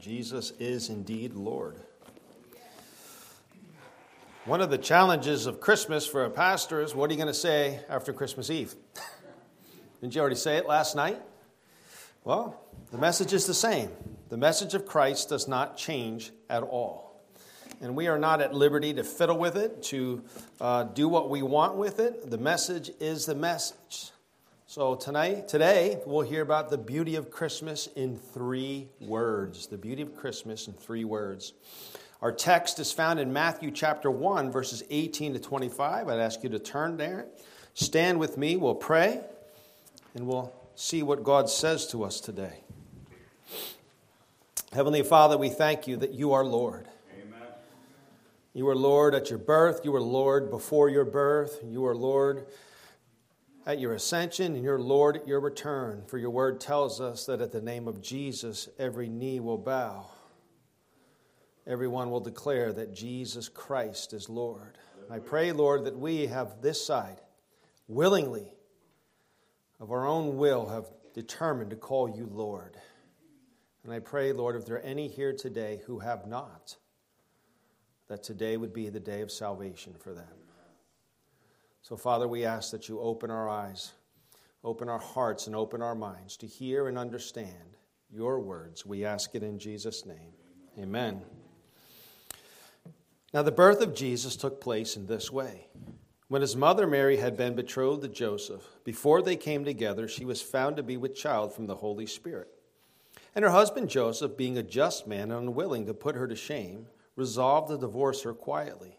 Jesus is indeed Lord. One of the challenges of Christmas for a pastor is, what are you going to say after Christmas Eve? Didn't you already say it last night? Well, the message is the same. The message of Christ does not change at all. And we are not at liberty to fiddle with it, to do what we want with it. The message is the message. So today, we'll hear about the beauty of Christmas in 3 words. The beauty of Christmas in 3 words. Our text is found in Matthew chapter 1, verses 18 to 25. I'd ask you to turn there. Stand with me, we'll pray, and we'll see what God says to us today. Heavenly Father, we thank you that you are Lord. Amen. You are Lord at your birth. You are Lord before your birth. You are Lord at your ascension, and you are Lord at your return. For your word tells us that at the name of Jesus, every knee will bow. Everyone will declare that Jesus Christ is Lord. And I pray, Lord, that we have this side willingly, of our own will, have determined to call you Lord. And I pray, Lord, if there are any here today who have not, that today would be the day of salvation for them. So, Father, we ask that you open our eyes, open our hearts, and open our minds to hear and understand your words. We ask it in Jesus' name. Amen. Now, the birth of Jesus took place in this way. When his mother Mary had been betrothed to Joseph, before they came together, she was found to be with child from the Holy Spirit. And her husband Joseph, being a just man and unwilling to put her to shame, resolved to divorce her quietly.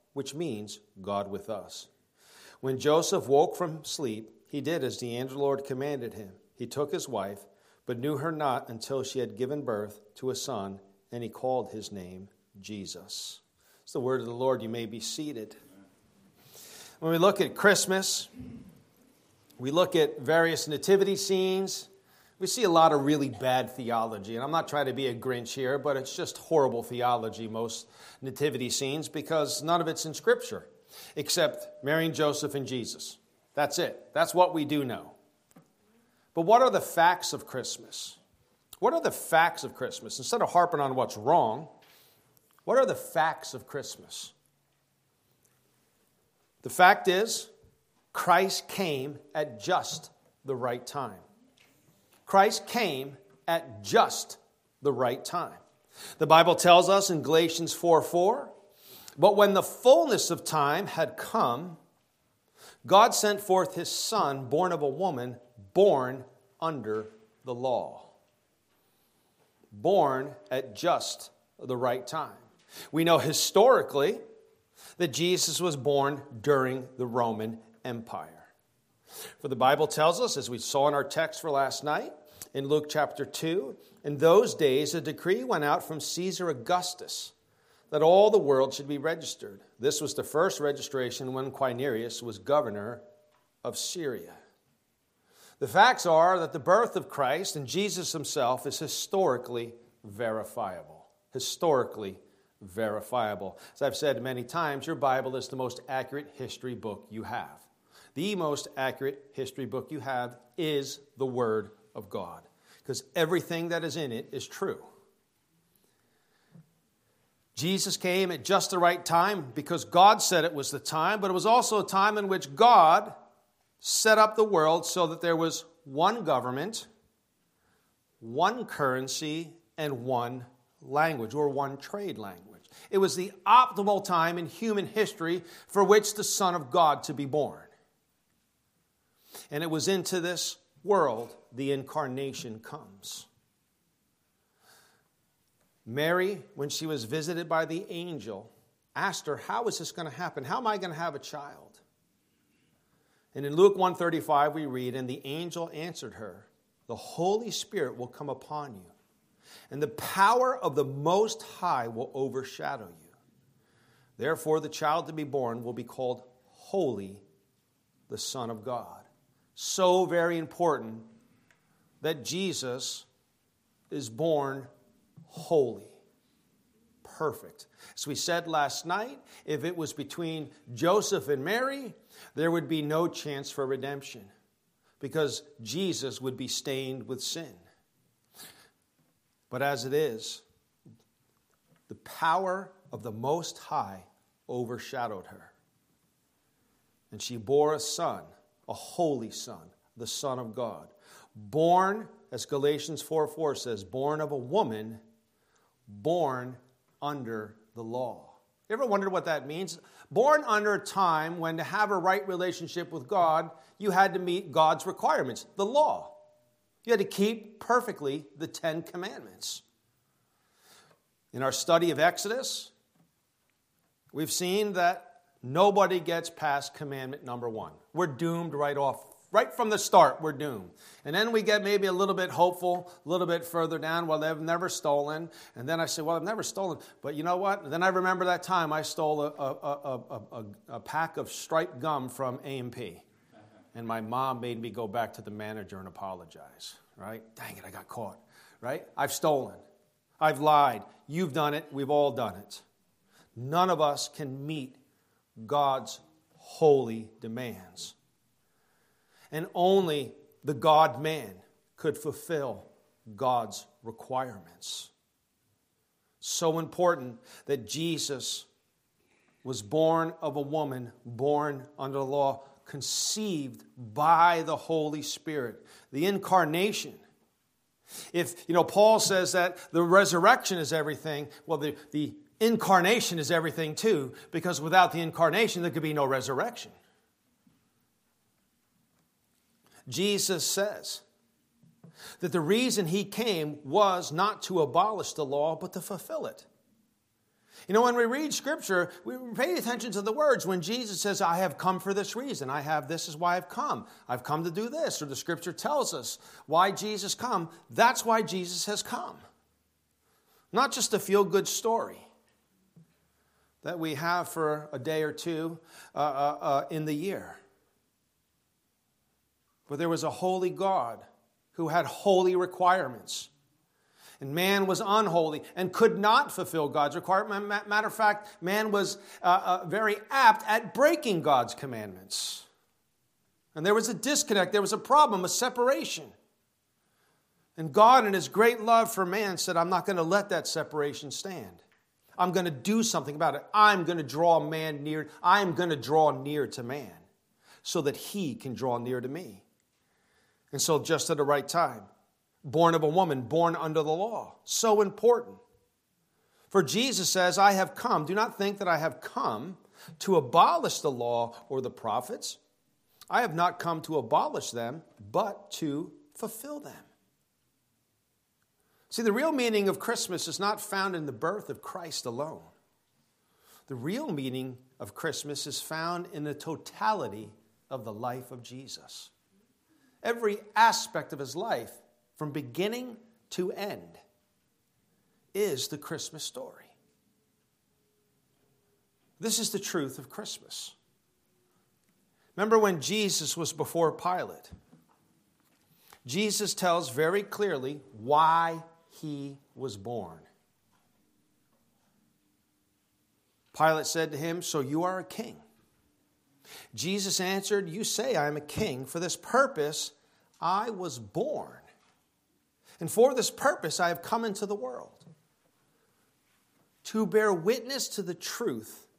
which means God with us. When Joseph woke from sleep, he did as the angel of the Lord commanded him. He took his wife, but knew her not until she had given birth to a son, and he called his name Jesus. It's the word of the Lord. You may be seated. When we look at Christmas, we look at various nativity scenes. We see a lot of really bad theology, and I'm not trying to be a Grinch here, but it's just horrible theology, most nativity scenes, because none of it's in Scripture, except Mary and Joseph and Jesus. That's it. That's what we do know. But what are the facts of Christmas? What are the facts of Christmas? Instead of harping on what's wrong, what are the facts of Christmas? The fact is, Christ came at just the right time. Christ came at just the right time. The Bible tells us in Galatians 4:4, but when the fullness of time had come, God sent forth his son, born of a woman, born under the law. Born at just the right time. We know historically that Jesus was born during the Roman Empire. For the Bible tells us, as we saw in our text for last night, in Luke chapter 2, in those days a decree went out from Caesar Augustus that all the world should be registered. This was the first registration when Quirinius was governor of Syria. The facts are that the birth of Christ and Jesus himself is historically verifiable. Historically verifiable. As I've said many times, your Bible is the most accurate history book you have. The most accurate history book you have is the Word of God, because everything that is in it is true. Jesus came at just the right time because God said it was the time, but it was also a time in which God set up the world so that there was one government, one currency, and one language, or one trade language. It was the optimal time in human history for which the Son of God to be born. And it was into this world the incarnation comes. Mary, when she was visited by the angel, asked her, how is this going to happen? How am I going to have a child? And in Luke 1:35 we read, and the angel answered her, the Holy Spirit will come upon you, and the power of the Most High will overshadow you. Therefore, the child to be born will be called Holy, the Son of God." So very important that Jesus is born holy, perfect. As we said last night, if it was between Joseph and Mary, there would be no chance for redemption, because Jesus would be stained with sin. But as it is, the power of the Most High overshadowed her, and she bore a son, a holy son, the Son of God, born, as Galatians 4:4 says, born of a woman, born under the law. You ever wondered what that means? Born under a time when, to have a right relationship with God, you had to meet God's requirements, the law. You had to keep perfectly the 10 commandments. In our study of Exodus, we've seen that nobody gets past commandment number 1. We're doomed right off. Right from the start, we're doomed. And then we get maybe a little bit hopeful, a little bit further down. Well, they've never stolen. And then I say, well, I've never stolen. But you know what? And then I remember that time I stole a pack of striped gum from A&P. And my mom made me go back to the manager and apologize. Right? Dang it, I got caught. Right? I've stolen. I've lied. You've done it. We've all done it. None of us can meet God's holy demands. And only the God-man could fulfill God's requirements. So important that Jesus was born of a woman, born under the law, conceived by the Holy Spirit, the incarnation. If, you know, Paul says that the resurrection is everything, well, the incarnation is everything too, because without the incarnation, there could be no resurrection. Jesus says that the reason he came was not to abolish the law, but to fulfill it. You know, when we read Scripture, we pay attention to the words. When Jesus says, "I have come for this reason. This is why I've come. I've come to do this," or the Scripture tells us why Jesus come. That's why Jesus has come. Not just a feel-good story that we have for a day or two in the year. But there was a holy God who had holy requirements. And man was unholy and could not fulfill God's requirement. Matter of fact, man was very apt at breaking God's commandments. And there was a disconnect. There was a problem, a separation. And God, in his great love for man, said, "I'm not going to let that separation stand. I'm going to do something about it. I'm going to draw man near. I'm going to draw near to man so that he can draw near to me." And so, just at the right time, born of a woman, born under the law. So important. For Jesus says, "I have come." Do not think that I have come to abolish the law or the prophets. I have not come to abolish them, but to fulfill them. See, the real meaning of Christmas is not found in the birth of Christ alone. The real meaning of Christmas is found in the totality of the life of Jesus. Every aspect of his life, from beginning to end, is the Christmas story. This is the truth of Christmas. Remember when Jesus was before Pilate? Jesus tells very clearly why he was born. Pilate said to him, "So you are a king?" Jesus answered, "You say I am a king. For this purpose I was born, and for this purpose I have come into the world, to bear witness to the truth.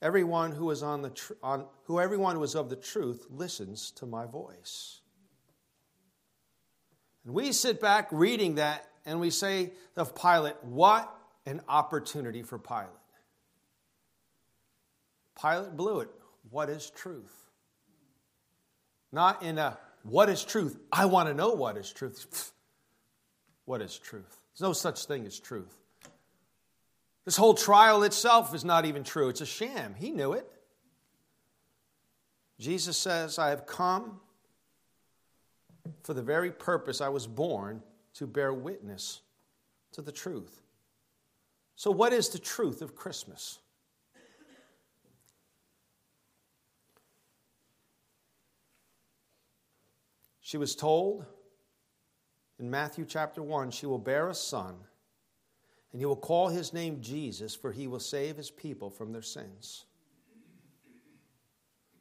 Everyone who is of the truth listens to my voice." And we sit back reading that and we say of Pilate, what an opportunity for Pilate. Pilate blew it. What is truth? Not in a, what is truth? I want to know what is truth. What is truth? There's no such thing as truth. This whole trial itself is not even true. It's a sham. He knew it. Jesus says, "I have come for the very purpose I was born, to bear witness to the truth. So what is the truth of Christmas? She was told in Matthew chapter 1, she will bear a son, and he will call his name Jesus, for he will save his people from their sins.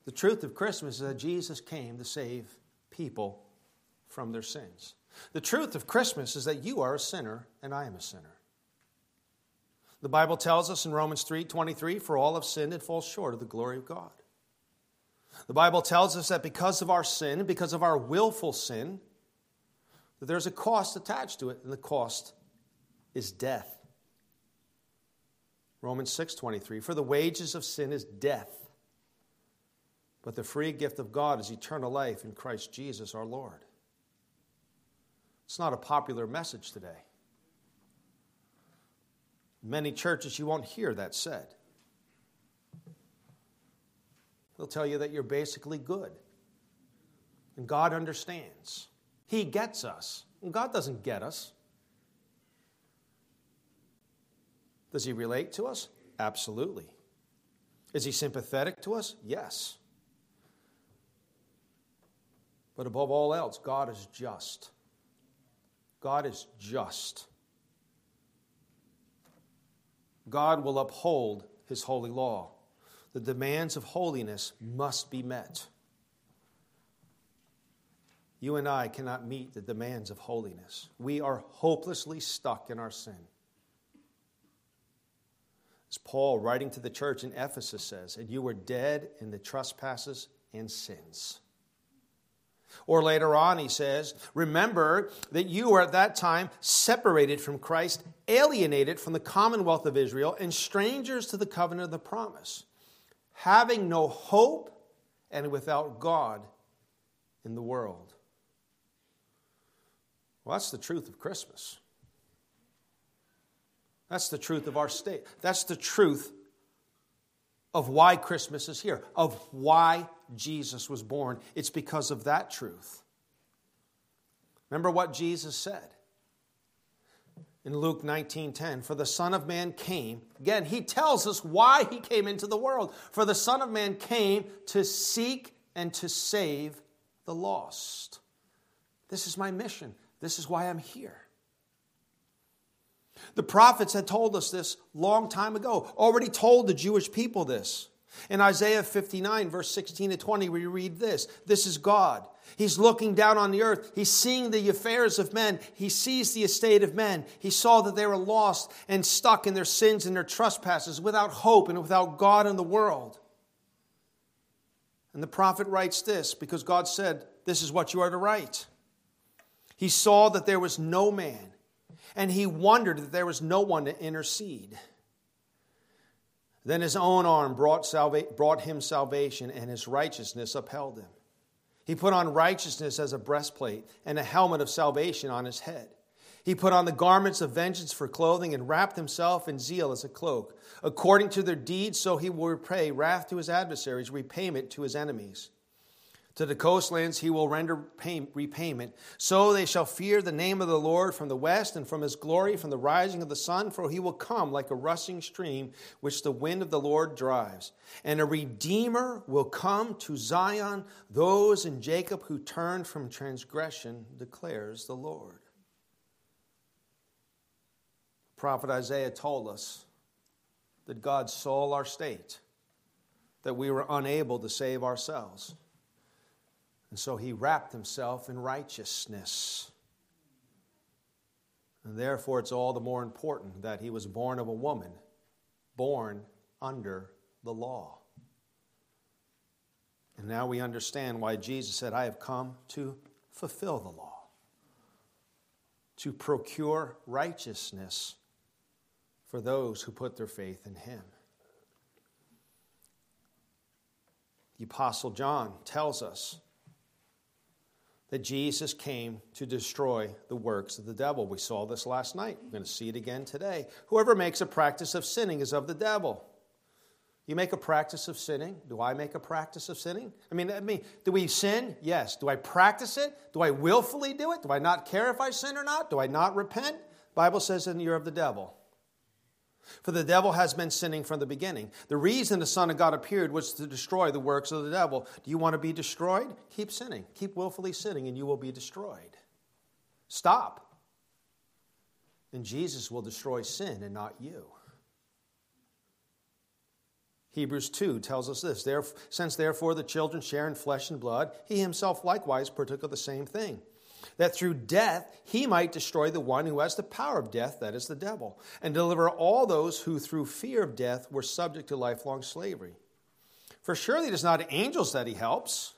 The truth of Christmas is that Jesus came to save people from their sins. The truth of Christmas is that you are a sinner and I am a sinner. The Bible tells us in Romans 3:23, for all have sinned and fall short of the glory of God. The Bible tells us that because of our sin, because of our willful sin, that there's a cost attached to it, and the cost is death. Romans 6:23, for the wages of sin is death, but the free gift of God is eternal life in Christ Jesus our Lord. It's not a popular message today. In many churches, you won't hear that said. They'll tell you that you're basically good, and God understands. He gets us, and God doesn't get us. Does He relate to us? Absolutely. Is He sympathetic to us? Yes. But above all else, God is just. God is just. God will uphold His holy law. The demands of holiness must be met. You and I cannot meet the demands of holiness. We are hopelessly stuck in our sin. As Paul, writing to the church in Ephesus, says, and you were dead in the trespasses and sins. Or later on, he says, remember that you were at that time separated from Christ, alienated from the commonwealth of Israel, and strangers to the covenant of the promise, having no hope and without God in the world. Well, that's the truth of Christmas. That's the truth of our state. That's the truth of why Christmas is here, of why Jesus was born. It's because of that truth. Remember what Jesus said in Luke 19:10, for the Son of Man came. Again, He tells us why He came into the world. For the Son of Man came to seek and to save the lost. This is my mission. This is why I'm here. The prophets had told us this long time ago, already told the Jewish people this. In Isaiah 59, verse 16 to 20, we read this. This is God. He's looking down on the earth. He's seeing the affairs of men. He sees the estate of men. He saw that they were lost and stuck in their sins and their trespasses, without hope and without God in the world. And the prophet writes this, because God said, this is what you are to write. He saw that there was no man, and he wondered that there was no one to intercede. Then his own arm brought him salvation, and his righteousness upheld him. He put on righteousness as a breastplate and a helmet of salvation on his head. He put on the garments of vengeance for clothing and wrapped himself in zeal as a cloak. According to their deeds, so he will repay wrath to his adversaries, repayment to his enemies. To the coastlands he will render repayment. So they shall fear the name of the Lord from the west, and from his glory from the rising of the sun, for he will come like a rushing stream, which the wind of the Lord drives. And a Redeemer will come to Zion, those in Jacob who turn from transgression, declares the Lord. Prophet Isaiah told us that God saw our state, that we were unable to save ourselves. And so he wrapped himself in righteousness. And therefore, it's all the more important that he was born of a woman, born under the law. And now we understand why Jesus said, I have come to fulfill the law, to procure righteousness for those who put their faith in him. The Apostle John tells us that Jesus came to destroy the works of the devil. We saw this last night. We're going to see it again today. Whoever makes a practice of sinning is of the devil. You make a practice of sinning? Do I make a practice of sinning? I mean, do we sin? Yes. Do I practice it? Do I willfully do it? Do I not care if I sin or not? Do I not repent? Bible says, and you're of the devil. For the devil has been sinning from the beginning. The reason the Son of God appeared was to destroy the works of the devil. Do you want to be destroyed? Keep sinning. Keep willfully sinning and you will be destroyed. Stop. And Jesus will destroy sin and not you. Hebrews 2 tells us this. Since therefore the children share in flesh and blood, he himself likewise partook of the same thing, that through death he might destroy the one who has the power of death, that is the devil, and deliver all those who through fear of death were subject to lifelong slavery. For surely it is not angels that he helps.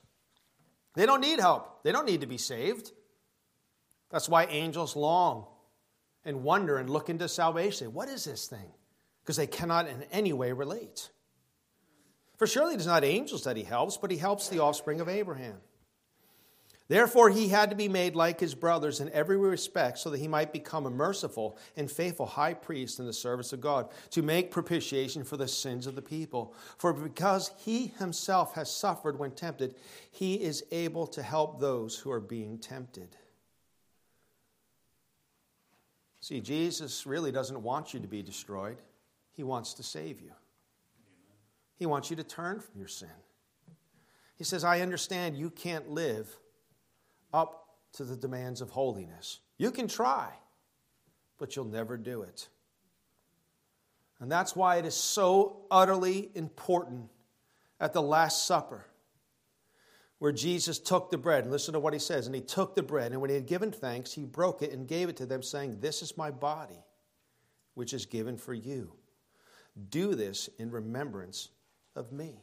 They don't need help. They don't need to be saved. That's why angels long and wonder and look into salvation. What is this thing? Because they cannot in any way relate. For surely it is not angels that he helps, but he helps the offspring of Abraham. Therefore, he had to be made like his brothers in every respect so that he might become a merciful and faithful high priest in the service of God to make propitiation for the sins of the people. For because he himself has suffered when tempted, he is able to help those who are being tempted. See, Jesus really doesn't want you to be destroyed. He wants to save you. He wants you to turn from your sin. He says, I understand you can't live up to the demands of holiness. You can try, but you'll never do it. And that's why it is so utterly important at the Last Supper, where Jesus took the bread. And listen to what he says. And he took the bread, and when he had given thanks, he broke it and gave it to them, saying, this is my body, which is given for you. Do this in remembrance of me.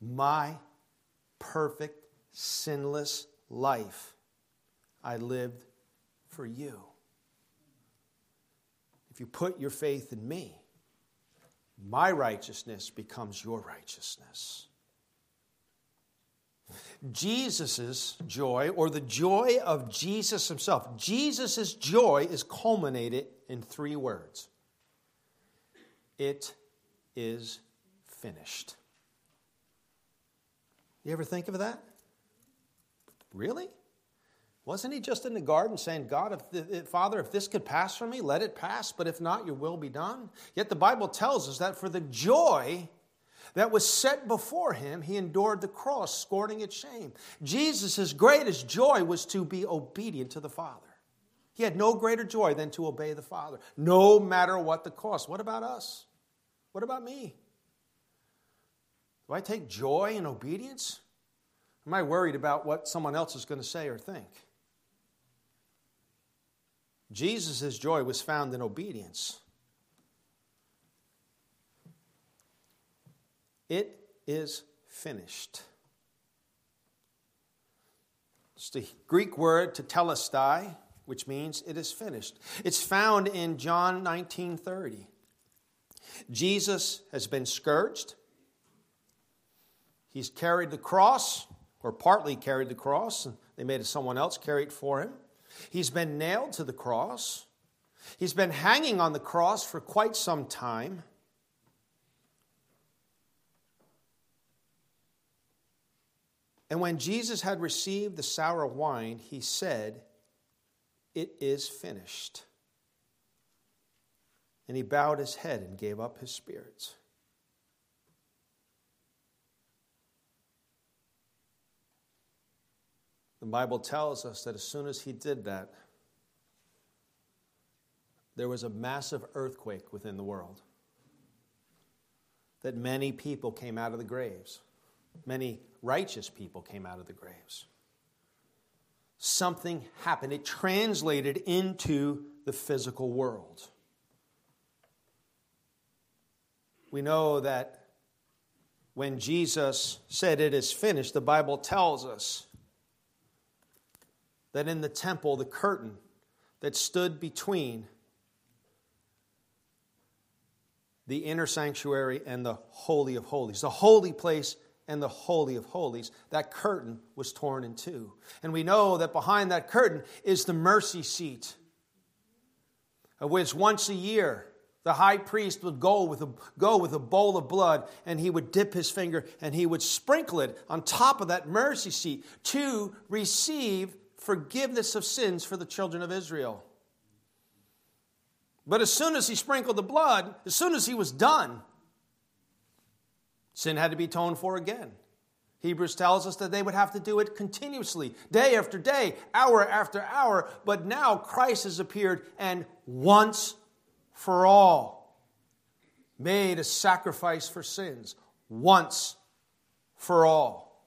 My perfect, sinless life I lived for you. If you put your faith in me, my righteousness becomes your righteousness. Jesus' joy, or the joy of Jesus himself, Jesus' joy is culminated in three words. It is finished. You ever think of that? Really? Wasn't he just in the garden saying, God, Father, if this could pass from me, let it pass, but if not, your will be done? Yet the Bible tells us that for the joy that was set before him, he endured the cross, scorning its shame. Jesus' greatest joy was to be obedient to the Father. He had no greater joy than to obey the Father, no matter what the cost. What about us? What about me? Do I take joy in obedience? Am I worried about what someone else is going to say or think? Jesus' joy was found in obedience. It is finished. It's the Greek word tetelestai, which means it is finished. It's found in John 19:30. Jesus has been scourged. He's carried the cross, or partly carried the cross. They made someone else carry it for him. He's been nailed to the cross. He's been hanging on the cross for quite some time. And when Jesus had received the sour wine, he said, it is finished. And he bowed his head and gave up his spirit. The Bible tells us that as soon as he did that, there was a massive earthquake within the world. That many people came out of the graves. Many righteous people came out of the graves. Something happened. It translated into the physical world. We know that when Jesus said it is finished, the Bible tells us that in the temple, the curtain that stood between the inner sanctuary and the Holy of Holies, the holy place and the Holy of Holies, that curtain was torn in two. And we know that behind that curtain is the mercy seat, of which once a year the high priest would go with a bowl of blood, and he would dip his finger and he would sprinkle it on top of that mercy seat to receive forgiveness of sins for the children of Israel. But as soon as he sprinkled the blood, as soon as he was done, sin had to be atoned for again. Hebrews tells us that they would have to do it continuously, day after day, hour after hour. But now Christ has appeared and once for all made a sacrifice for sins. Once for all.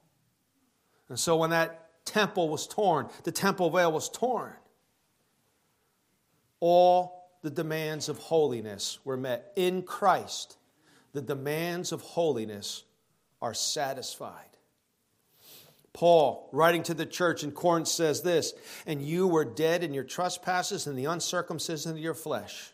And so when that temple was torn, the temple veil was torn, all the demands of holiness were met. In Christ, the demands of holiness are satisfied. Paul, writing to the church in Corinth, says this, "And you were dead in your trespasses and the uncircumcision of your flesh.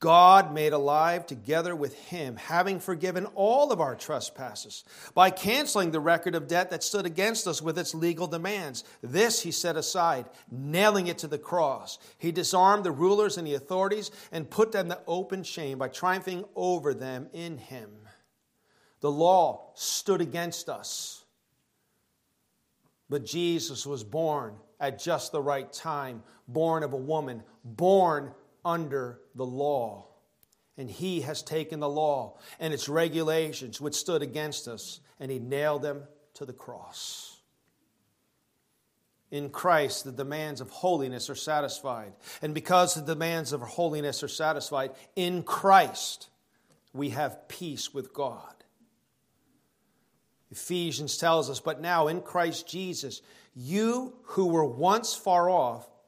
God made alive together with him, having forgiven all of our trespasses, by canceling the record of debt that stood against us with its legal demands. This he set aside, nailing it to the cross. He disarmed the rulers and the authorities and put them to open shame by triumphing over them in him. The law stood against us. But Jesus was born at just the right time, born of a woman, born under the law. And he has taken the law and its regulations, which stood against us, and he nailed them to the cross." In Christ, the demands of holiness are satisfied. And because the demands of holiness are satisfied, in Christ, we have peace with God. Ephesians tells us, "But now in Christ Jesus, you who were once far off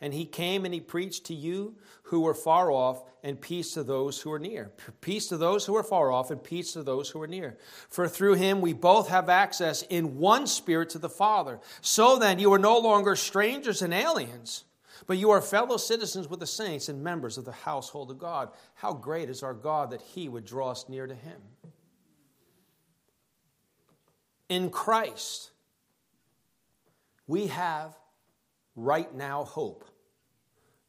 And he came and he preached to you who were far off, and peace to those who are near." Peace to those who are far off and peace to those who are near. "For through him we both have access in one Spirit to the Father. So then you are no longer strangers and aliens, but you are fellow citizens with the saints and members of the household of God." How great is our God that he would draw us near to him. In Christ, we have right now hope.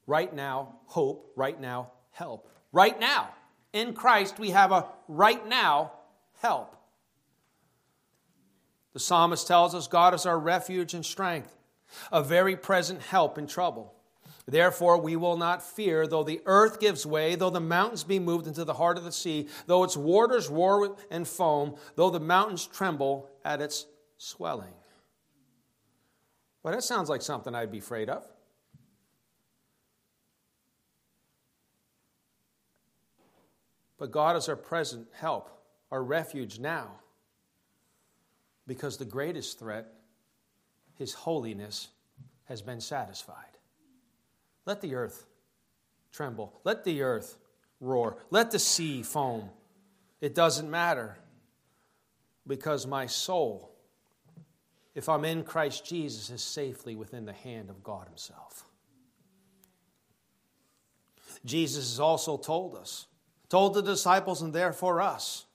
Right now hope, right now help. Right now, in Christ, we have a right now help. The psalmist tells us God is our refuge and strength, a very present help in trouble. Therefore, we will not fear, though the earth gives way, though the mountains be moved into the heart of the sea, though its waters roar and foam, though the mountains tremble at its swelling. Well, that sounds like something I'd be afraid of. But God is our present help, our refuge now, because the greatest threat, his holiness, has been satisfied. Let the earth tremble. Let the earth roar. Let the sea foam. It doesn't matter, because my soul, if I'm in Christ Jesus, is safely within the hand of God himself. Jesus has also told the disciples and therefore us,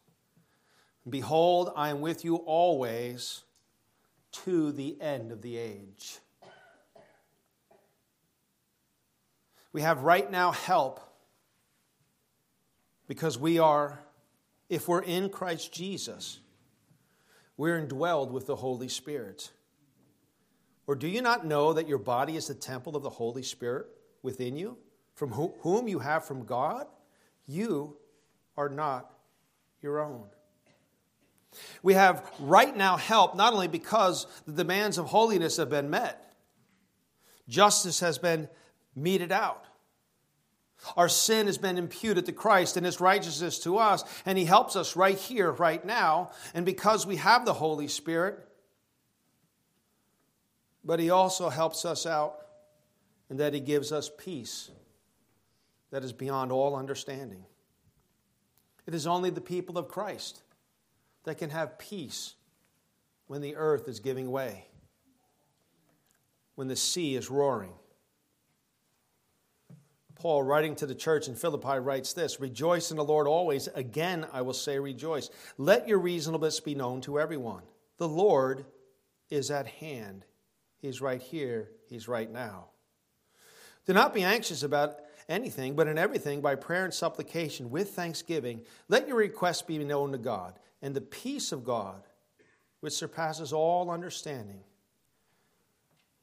"Behold, I am with you always to the end of the age." We have right now help because we are, if we're in Christ Jesus, we're indwelled with the Holy Spirit. Or do you not know that your body is the temple of the Holy Spirit within you, from whom you have from God? You are not your own. We have right now help not only because the demands of holiness have been met, justice has been meted out. Our sin has been imputed to Christ and his righteousness to us, and he helps us right here, right now, and because we have the Holy Spirit. But he also helps us out in that he gives us peace that is beyond all understanding. It is only the people of Christ that can have peace when the earth is giving way, when the sea is roaring. Paul, writing to the church in Philippi, writes this, "Rejoice in the Lord always. Again, I will say rejoice. Let your reasonableness be known to everyone. The Lord is at hand." He's right here. He's right now. "Do not be anxious about anything, but in everything, by prayer and supplication, with thanksgiving, let your requests be known to God. And the peace of God, which surpasses all understanding,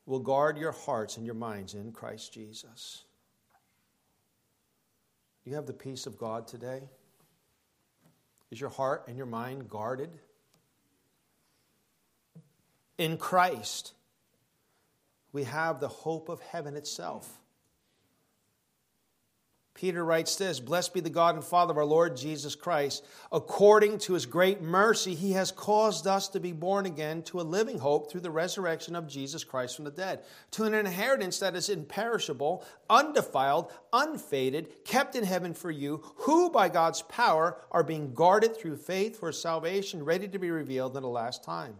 will guard your hearts and your minds in Christ Jesus." Do you have the peace of God today? Is your heart and your mind guarded? In Christ, we have the hope of heaven itself. Peter writes this, "Blessed be the God and Father of our Lord Jesus Christ. According to his great mercy, he has caused us to be born again to a living hope through the resurrection of Jesus Christ from the dead, to an inheritance that is imperishable, undefiled, unfaded, kept in heaven for you, who by God's power are being guarded through faith for salvation, ready to be revealed in the last time.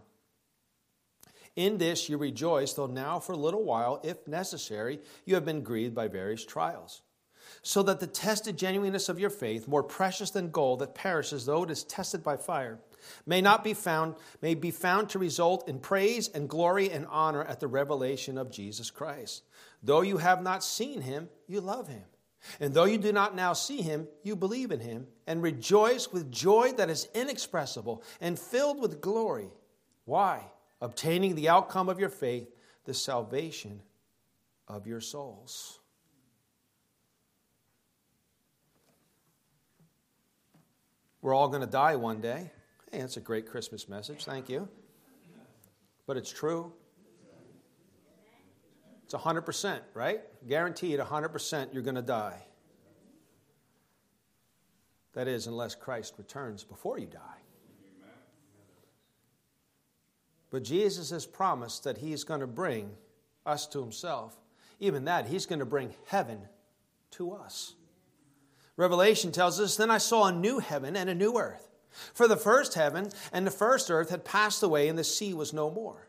In this you rejoice, though now for a little while, if necessary, you have been grieved by various trials, so that the tested genuineness of your faith, more precious than gold that perishes though it is tested by fire, may be found to result in praise and glory and honor at the revelation of Jesus Christ. Though you have not seen him, you love him. And though you do not now see him, you believe in him and rejoice with joy that is inexpressible and filled with glory. Why? Obtaining the outcome of your faith, the salvation of your souls." We're all going to die one day. Hey, that's a great Christmas message. Thank you. But it's true. It's 100%, right? Guaranteed 100% you're going to die. That is, unless Christ returns before you die. But Jesus has promised that he's going to bring us to himself. Even that, he's going to bring heaven to us. Revelation tells us, "Then I saw a new heaven and a new earth. For the first heaven and the first earth had passed away, and the sea was no more.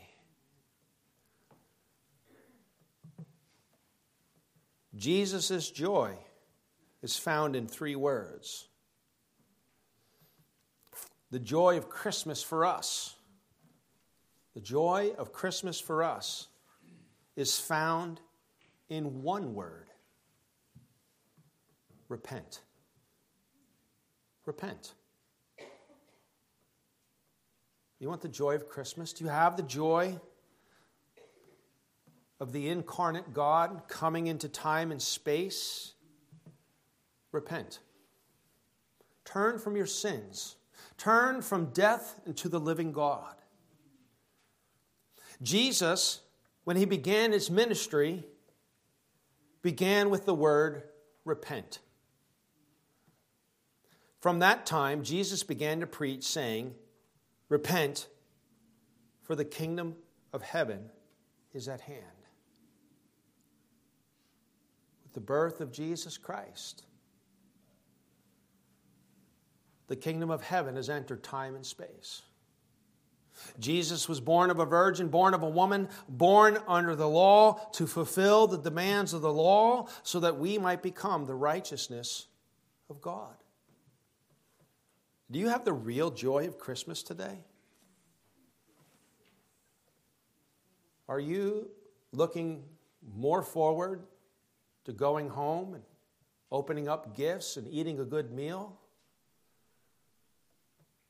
Jesus' joy is found in three words. The joy of Christmas for us. The joy of Christmas for us is found in one word. Repent. Repent. You want the joy of Christmas? Do you have the joy of the incarnate God coming into time and space? Repent. Turn from your sins. Turn from death into the living God. Jesus, when he began his ministry, began with the word repent. From that time, Jesus began to preach, saying, "Repent, for the kingdom of heaven is at hand." The birth of Jesus Christ, the kingdom of heaven has entered time and space. Jesus was born of a virgin, born of a woman, born under the law to fulfill the demands of the law so that we might become the righteousness of God. Do you have the real joy of Christmas today? Are you looking more forward to going home and opening up gifts and eating a good meal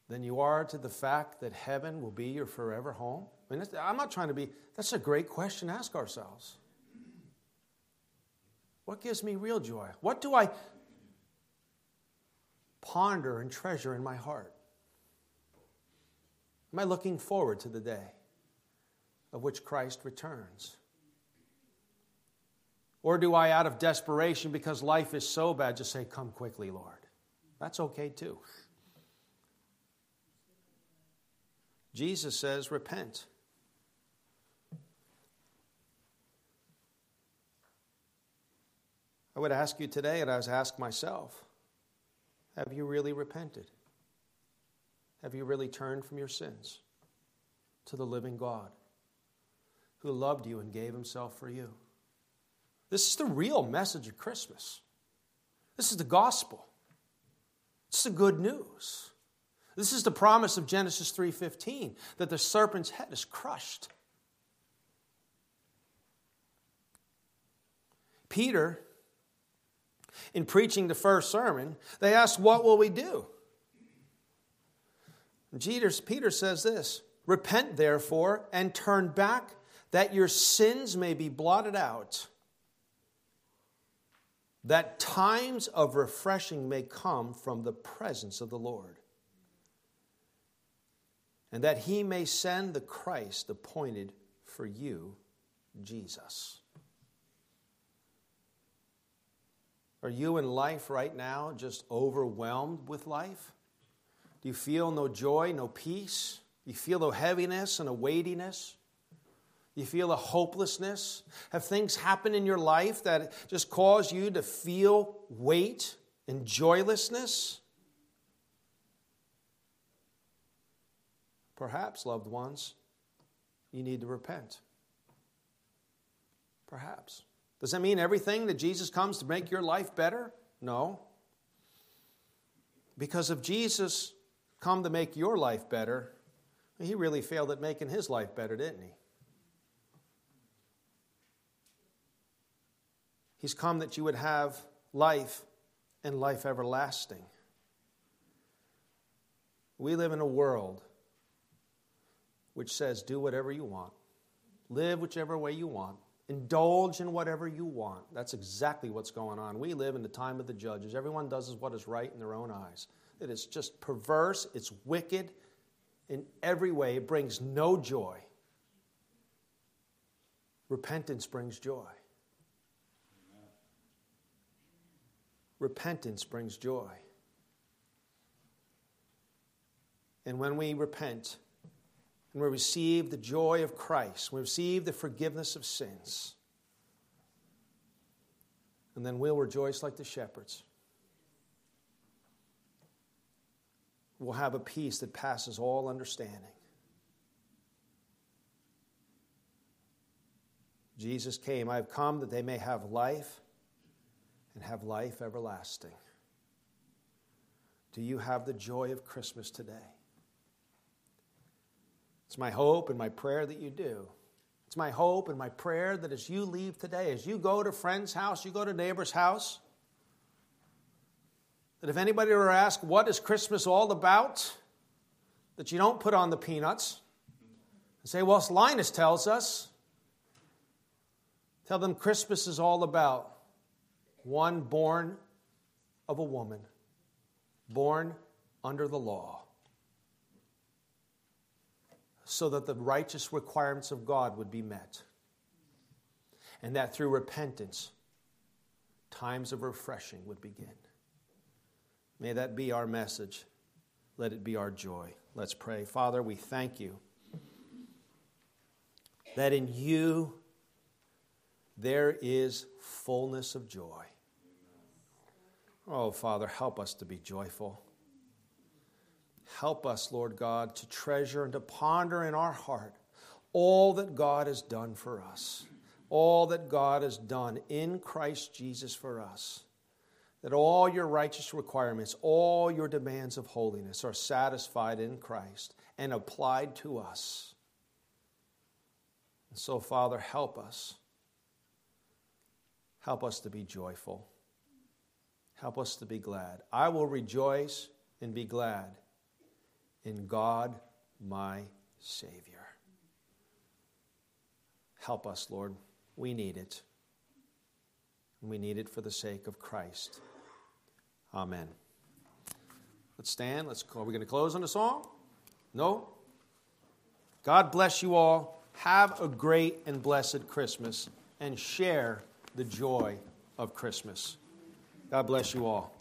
than you are to the fact that heaven will be your forever home? I mean, I'm not trying to be, that's a great question to ask ourselves. What gives me real joy? What do I ponder and treasure in my heart? Am I looking forward to the day of which Christ returns? Or do I, out of desperation, because life is so bad, just say, come quickly, Lord? That's okay too. Jesus says, repent. I would ask you today, and I was asked myself, have you really repented? Have you really turned from your sins to the living God who loved you and gave himself for you? This is the real message of Christmas. This is the gospel. It's the good news. This is the promise of Genesis 3:15, that the serpent's head is crushed. Peter, in preaching the first sermon, they asked, what will we do? Peter says this, repent therefore and turn back that your sins may be blotted out, that times of refreshing may come from the presence of the Lord, and that he may send the Christ appointed for you, Jesus. Are you in life right now just overwhelmed with life? Do you feel no joy, no peace? Do you feel no heaviness and a weightiness? Do you feel a hopelessness? Have things happened in your life that just cause you to feel weight and joylessness? Perhaps, loved ones, you need to repent. Perhaps. Does that mean everything that Jesus comes to make your life better? No. Because if Jesus come to make your life better, he really failed at making his life better, didn't he? He's come that you would have life and life everlasting. We live in a world which says, do whatever you want. Live whichever way you want. Indulge in whatever you want. That's exactly what's going on. We live in the time of the judges. Everyone does what is right in their own eyes. It is just perverse. It's wicked in every way. It brings no joy. Repentance brings joy. Repentance brings joy. And when we repent, and we receive the joy of Christ, we receive the forgiveness of sins, and then we'll rejoice like the shepherds. We'll have a peace that passes all understanding. Jesus came, I have come that they may have life and have life everlasting. Do you have the joy of Christmas today? It's my hope and my prayer that you do. It's my hope and my prayer that as you leave today, as you go to friend's house, you go to neighbor's house, that if anybody were to ask, what is Christmas all about? That you don't put on the peanuts and say, well, Linus tells us. Tell them Christmas is all about one born of a woman, born under the law, so that the righteous requirements of God would be met. And that through repentance, times of refreshing would begin. May that be our message. Let it be our joy. Let's pray. Father, we thank you that in you there is fullness of joy. Oh, Father, help us to be joyful. Help us, Lord God, to treasure and to ponder in our heart all that God has done for us, all that God has done in Christ Jesus for us, that all your righteous requirements, all your demands of holiness are satisfied in Christ and applied to us. And so, Father, help us. Help us to be joyful. Help us to be glad. I will rejoice and be glad in God, my Savior. Help us, Lord. We need it. And we need it for the sake of Christ. Amen. Let's stand. Are we going to close on a song? No? God bless you all. Have a great and blessed Christmas and share the joy of Christmas. God bless you all.